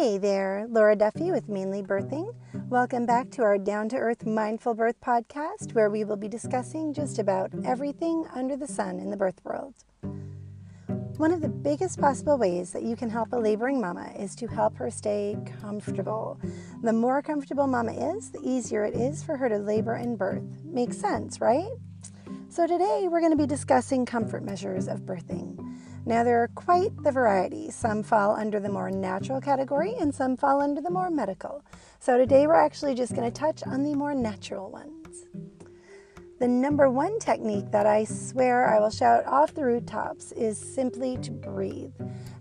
Hey there, Laura Duffy with Mainly Birthing. Welcome back to our down-to-earth mindful birth podcast, where we will be discussing just about everything under the sun in the birth world. One of the biggest possible ways that you can help a laboring mama is to help her stay comfortable. The more comfortable mama is, the easier it is for her to labor and birth. Makes sense, right? So today we're going to be discussing comfort measures of birthing. Now, there are quite the variety. Some fall under the more natural category and some fall under the more medical. So today we're actually just going to touch on the more natural ones. The number one technique that I swear I will shout off the rooftops is simply to breathe.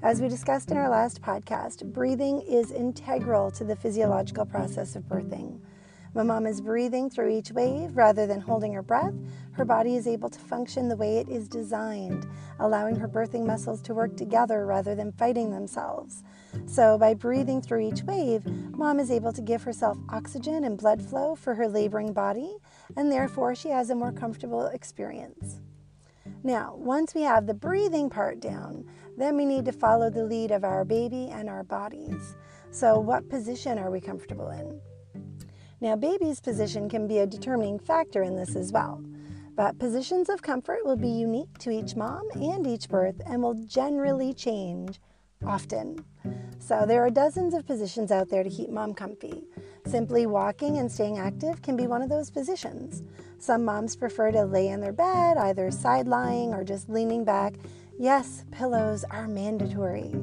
As we discussed in our last podcast, breathing is integral to the physiological process of birthing. When mom is breathing through each wave rather than holding her breath, her body is able to function the way it is designed, allowing her birthing muscles to work together rather than fighting themselves. So by breathing through each wave, mom is able to give herself oxygen and blood flow for her laboring body, and therefore she has a more comfortable experience. Now, once we have the breathing part down, then we need to follow the lead of our baby and our bodies. So what position are we comfortable in? Now, baby's position can be a determining factor in this as well, but positions of comfort will be unique to each mom and each birth and will generally change often. So there are dozens of positions out there to keep mom comfy. Simply walking and staying active can be one of those positions. Some moms prefer to lay in their bed, either side lying or just leaning back. Yes, pillows are mandatory.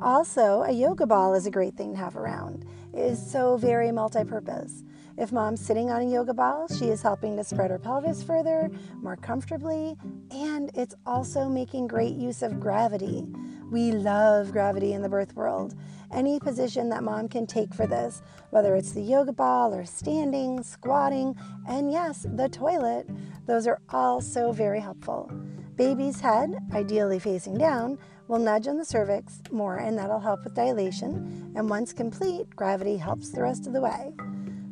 Also, a yoga ball is a great thing to have around. It is so very multi-purpose. If mom's sitting on a yoga ball, she is helping to spread her pelvis further, more comfortably, and it's also making great use of gravity. We love gravity in the birth world. Any position that mom can take for this, whether it's the yoga ball or standing, squatting, and yes, the toilet, those are all so very helpful. Baby's head, ideally facing down, will nudge on the cervix more, and that'll help with dilation. And once complete, gravity helps the rest of the way.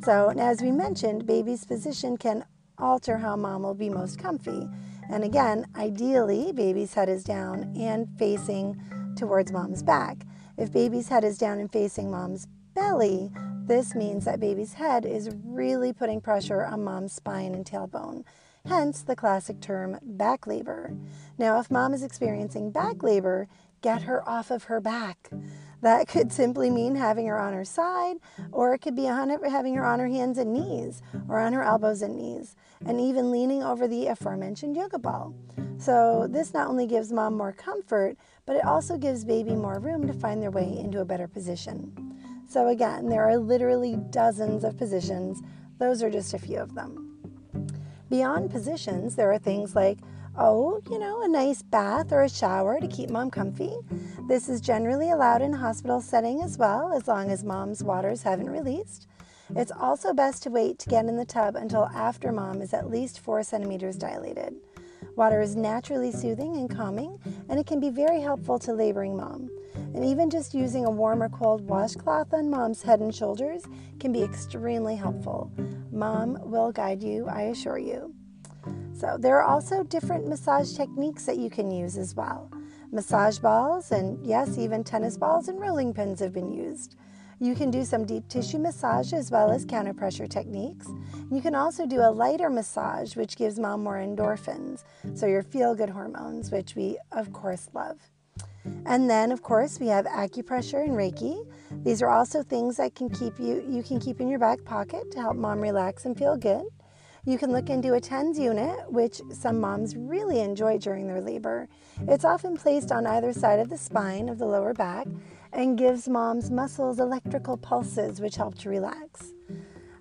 So as we mentioned, baby's position can alter how mom will be most comfy. And again, ideally, baby's head is down and facing towards mom's back. If baby's head is down and facing mom's belly, this means that baby's head is really putting pressure on mom's spine and tailbone. Hence the classic term back labor. Now, if mom is experiencing back labor, get her off of her back. That could simply mean having her on her side, or it could be having her on her hands and knees, or on her elbows and knees, and even leaning over the aforementioned yoga ball. So this not only gives mom more comfort, but it also gives baby more room to find their way into a better position. So again, there are literally dozens of positions. Those are just a few of them. Beyond positions, there are things like, a nice bath or a shower to keep mom comfy. This is generally allowed in a hospital setting as well, as long as mom's waters haven't released. It's also best to wait to get in the tub until after mom is at least 4 centimeters dilated. Water is naturally soothing and calming, and it can be very helpful to laboring mom. And even just using a warm or cold washcloth on mom's head and shoulders can be extremely helpful. Mom will guide you, I assure you. So there are also different massage techniques that you can use as well. Massage balls and yes, even tennis balls and rolling pins have been used. You can do some deep tissue massage as well as counterpressure techniques. You can also do a lighter massage, which gives mom more endorphins, so your feel-good hormones, which we of course love. And then, of course, we have acupressure and Reiki. These are also things that can you can keep in your back pocket to help mom relax and feel good. You can look into a TENS unit, which some moms really enjoy during their labor. It's often placed on either side of the spine of the lower back and gives mom's muscles electrical pulses, which help to relax.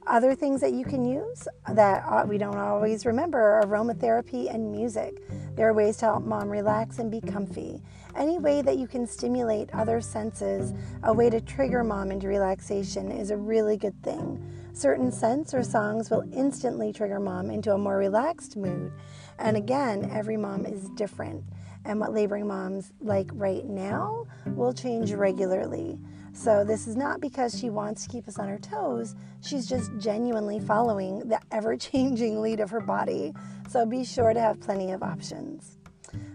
Other things that you can use that we don't always remember are aromatherapy and music. There are ways to help mom relax and be comfy. Any way that you can stimulate other senses, a way to trigger mom into relaxation is a really good thing. Certain scents or songs will instantly trigger mom into a more relaxed mood. And again, every mom is different. And what laboring moms like right now will change regularly. So this is not because she wants to keep us on her toes. She's just genuinely following the ever-changing lead of her body. So be sure to have plenty of options.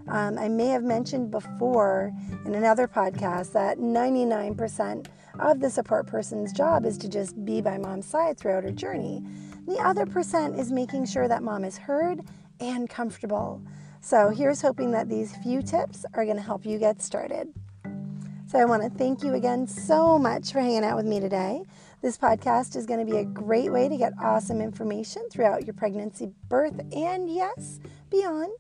I may have mentioned before in another podcast that 99% of the support person's job is to just be by mom's side throughout her journey. The other percent is making sure that mom is heard and comfortable. So here's hoping that these few tips are going to help you get started. So I want to thank you again so much for hanging out with me today. This podcast is going to be a great way to get awesome information throughout your pregnancy, birth, and yes, beyond.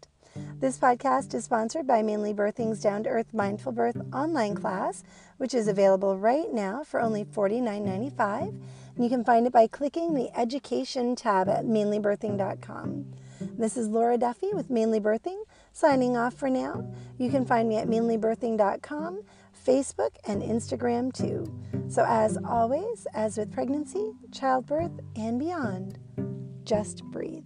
This podcast is sponsored by Mainly Birthing's Down to Earth Mindful Birth online class, which is available right now for only $49.95. And you can find it by clicking the Education tab at mainlybirthing.com. This is Laura Duffy with Mainly Birthing, signing off for now. You can find me at mainlybirthing.com, Facebook, and Instagram too. So as always, as with pregnancy, childbirth, and beyond, just breathe.